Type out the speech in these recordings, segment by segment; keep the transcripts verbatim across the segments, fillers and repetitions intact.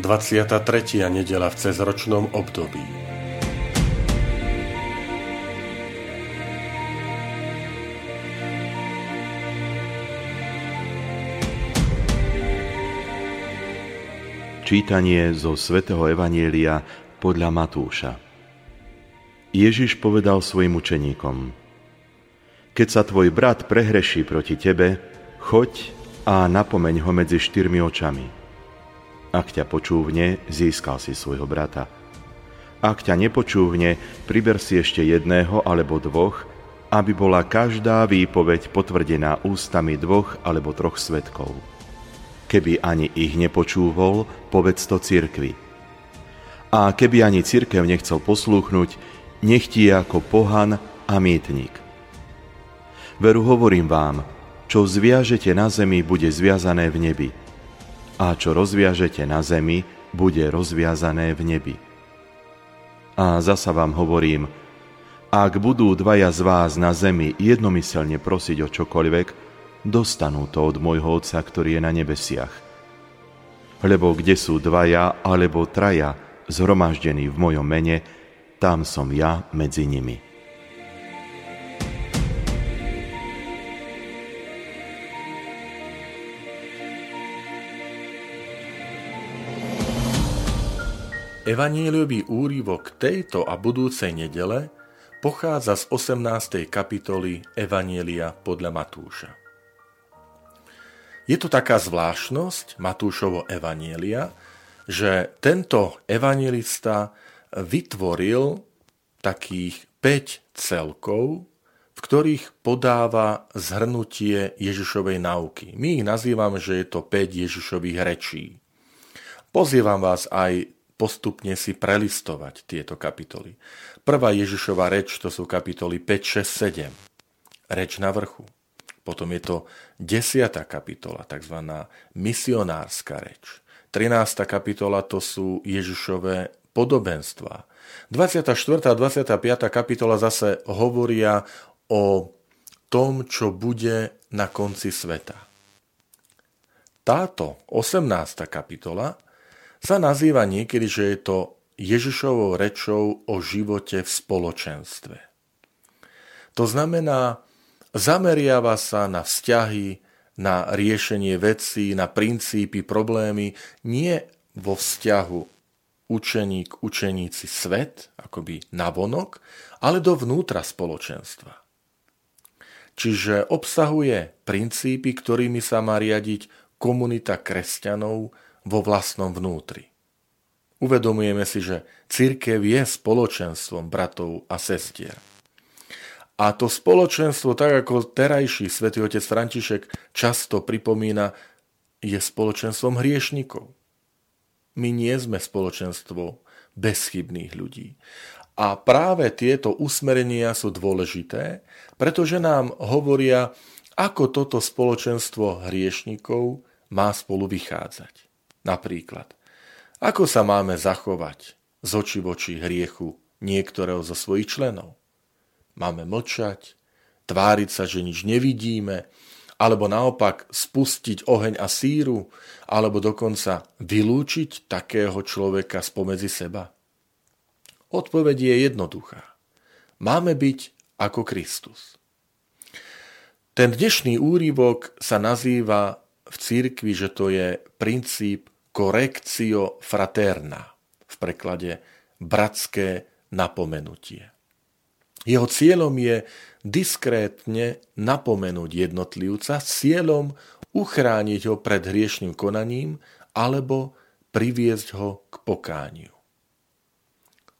dvadsiata tretia nedeľa v cezročnom období. Čítanie zo svätého evanjelia podľa Matúša. Ježiš povedal svojim učeníkom: Keď sa tvoj brat prehreší proti tebe, choď a napomeň ho medzi štyrmi očami. Ak ťa počúvne, získal si svojho brata. Ak ťa nepočúvne, priber si ešte jedného alebo dvoch, aby bola každá výpoveď potvrdená ústami dvoch alebo troch svedkov. Keby ani ich nepočúvol, povedz to cirkvi. A keby ani cirkev nechcel poslúchnuť, nech ti je ako pohan a mýtnik. Veru hovorím vám, čo zviažete na zemi, bude zviazané v nebi. A čo rozviažete na zemi, bude rozviazané v nebi. A zasa vám hovorím, ak budú dvaja z vás na zemi jednomyselne prosiť o čokoľvek, dostanú to od môjho Otca, ktorý je na nebesiach. Lebo kde sú dvaja alebo traja zhromaždení v mojom mene, tam som ja medzi nimi. Evanjeliový úryvok tejto a budúcej nedele pochádza z osemnástej kapitoly Evanjelia podľa Matúša. Je to taká zvláštnosť Matúšovo evanjelia, že tento evanjelista vytvoril takých päť celkov, v ktorých podáva zhrnutie Ježišovej nauky. My ich nazývame, že je to päť Ježišových rečí. Pozývam vás aj postupne si prelistovať tieto kapitoly. Prvá Ježišova reč, to sú kapitoly päť, šesť, sedem. Reč na vrchu. Potom je to desiata kapitola, tzv. Misionárska reč. trinásta kapitola, to sú Ježišove podobenstvá. dvadsiata štvrtá a dvadsiata piata kapitola zase hovoria o tom, čo bude na konci sveta. Táto osemnásta kapitola sa nazýva niekedy, že je to Ježišovou rečou o živote v spoločenstve. To znamená, zameriava sa na vzťahy, na riešenie vecí, na princípy, problémy, nie vo vzťahu učeník, učeníci, svet, akoby navonok, ale dovnútra spoločenstva. Čiže obsahuje princípy, ktorými sa má riadiť komunita kresťanov vo vlastnom vnútri. Uvedomujeme si, že cirkev je spoločenstvom bratov a sestier. A to spoločenstvo, tak ako terajší svätý otec František často pripomína, je spoločenstvom hriešnikov. My nie sme spoločenstvo bezchybných ľudí. A práve tieto usmerenia sú dôležité, pretože nám hovoria, ako toto spoločenstvo hriešnikov má spolu vychádzať. Napríklad, ako sa máme zachovať z oči voči hriechu niektorého zo svojich členov? Máme mlčať, tváriť sa, že nič nevidíme, alebo naopak spustiť oheň a síru, alebo dokonca vylúčiť takého človeka spomedzi seba? Odpoveď je jednoduchá. Máme byť ako Kristus. Ten dnešný úryvok sa nazýva v cirkvi, že to je princíp correctio fraterna, v preklade bratské napomenutie. Jeho cieľom je diskrétne napomenúť jednotlivca s cieľom uchrániť ho pred hriešným konaním alebo priviesť ho k pokániu.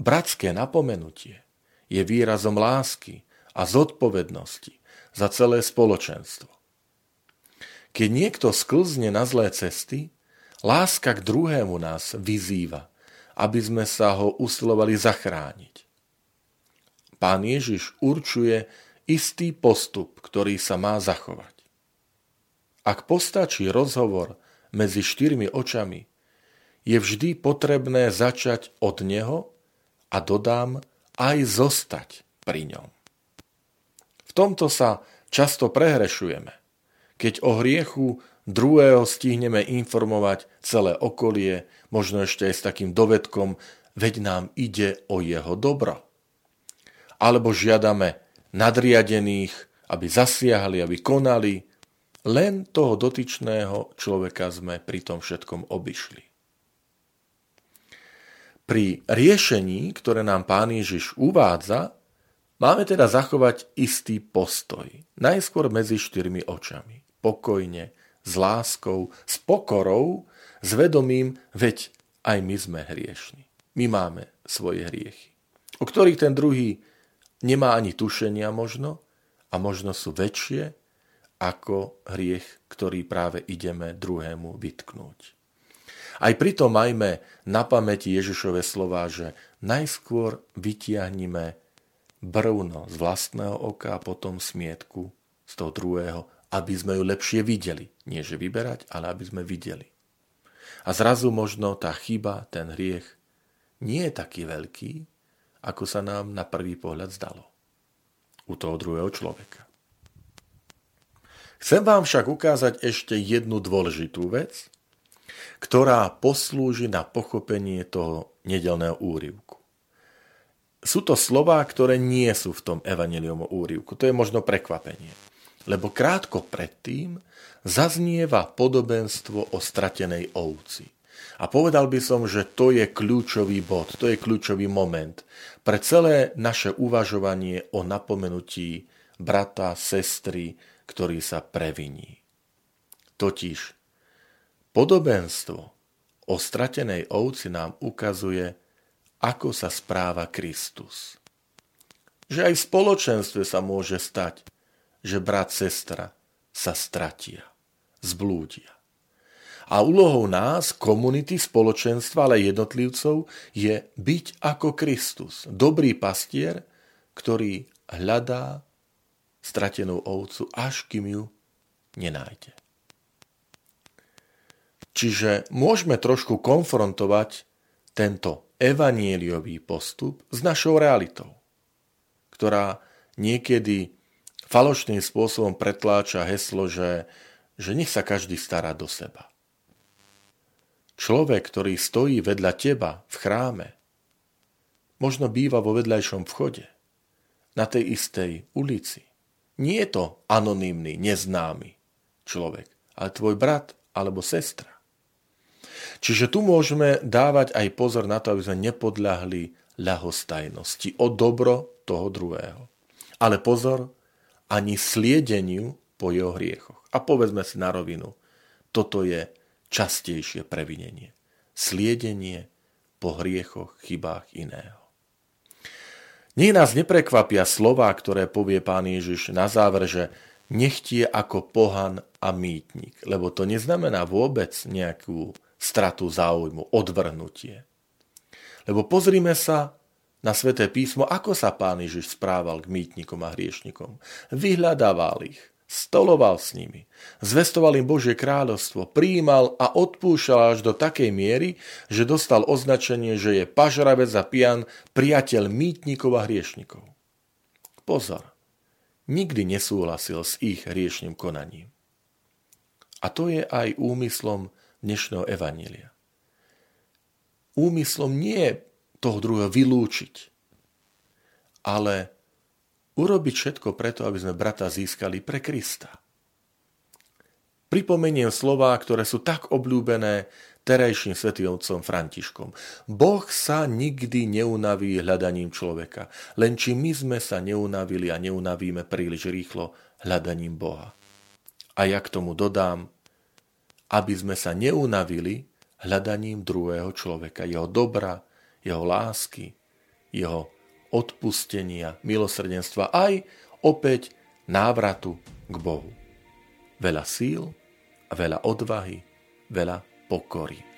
Bratské napomenutie je výrazom lásky a zodpovednosti za celé spoločenstvo. Keď niekto sklzne na zlé cesty, láska k druhému nás vyzýva, aby sme sa ho usilovali zachrániť. Pán Ježiš určuje istý postup, ktorý sa má zachovať. Ak postačí rozhovor medzi štyrmi očami, je vždy potrebné začať od neho a dodám aj zostať pri ňom. V tomto sa často prehrešujeme, keď o hriechu druhého stihneme informovať celé okolie, možno ešte aj s takým dovedkom, veď nám ide o jeho dobro. Alebo žiadame nadriadených, aby zasiahli, aby konali, len toho dotyčného človeka sme pri tom všetkom obišli. Pri riešení, ktoré nám Pán Ježiš uvádza, máme teda zachovať istý postoj, najskôr medzi štyrmi očami, pokojne, s láskou, s pokorou, s vedomím, veď aj my sme hriešni. My máme svoje hriechy, o ktorých ten druhý nemá ani tušenia možno a možno sú väčšie ako hriech, ktorý práve ideme druhému vytknúť. Aj pritom majme na pamäti Ježišove slová, že najskôr vytiahnime brvno z vlastného oka a potom smietku z toho druhého, aby sme ju lepšie videli. Nie, že vyberať, ale aby sme videli. A zrazu možno tá chyba, ten hriech nie je taký veľký, ako sa nám na prvý pohľad zdalo u toho druhého človeka. Chcem vám však ukázať ešte jednu dôležitú vec, ktorá poslúži na pochopenie toho nedeľného úryvku. Sú to slová, ktoré nie sú v tom evanjeliom úryvku. To je možno prekvapenie. Lebo krátko predtým zaznieva podobenstvo o stratenej ovci. A povedal by som, že to je kľúčový bod, to je kľúčový moment pre celé naše uvažovanie o napomenutí brata, sestry, ktorý sa previní. Totiž podobenstvo o stratenej ovci nám ukazuje, ako sa správa Kristus. Že aj v spoločenstve sa môže stať, že brat, sestra sa stratia, zblúdia. A úlohou nás, komunity, spoločenstva, ale jednotlivcov, je byť ako Kristus, dobrý pastier, ktorý hľadá stratenú ovcu, až kým ju nenájde. Čiže môžeme trošku konfrontovať tento evanjeliový postup s našou realitou, ktorá niekedy falošným spôsobom pretláča heslo, že, že nech sa každý stará do seba. Človek, ktorý stojí vedľa teba v chráme, možno býva vo vedľajšom vchode, na tej istej ulici. Nie je to anonymný, neznámy človek, ale tvoj brat alebo sestra. Čiže tu môžeme dávať aj pozor na to, aby sme nepodľahli ľahostajnosti o dobro toho druhého. Ale pozor, ani sliedeniu po jeho hriechoch. A povedzme si na rovinu, toto je častejšie previnenie. Sliedenie po hriechoch, chybách iného. Nech nás neprekvapia slová, ktoré povie Pán Ježiš na záver, že nechtie ako pohan a mýtnik, lebo to neznamená vôbec nejakú stratu záujmu, odvrhnutie. Lebo pozrime sa na Sväté písmo, ako sa Pán Ježiš správal k mýtnikom a hriešnikom. Vyhľadával ich, stoloval s nimi, zvestoval im Božie kráľovstvo, prijímal a odpúšal až do takej miery, že dostal označenie, že je pažravec a pijan, priateľ mýtnikov a hriešnikov. Pozor, nikdy nesúhlasil s ich hriešným konaním. A to je aj úmyslom dnešného evanjelia. Úmyslom nie je toho druhého vylúčiť. Ale urobiť všetko preto, aby sme brata získali pre Krista. Pripomeniem slová, ktoré sú tak obľúbené terajším svätým otcom Františkom. Boh sa nikdy neunaví hľadaním človeka, len či my sme sa neunavili a neunavíme príliš rýchlo hľadaním Boha. A ja k tomu dodám, aby sme sa neunavili hľadaním druhého človeka, jeho dobra, jeho lásky, jeho odpustenia, milosrdenstva, aj opäť návratu k Bohu. Veľa síl, veľa odvahy, veľa pokory.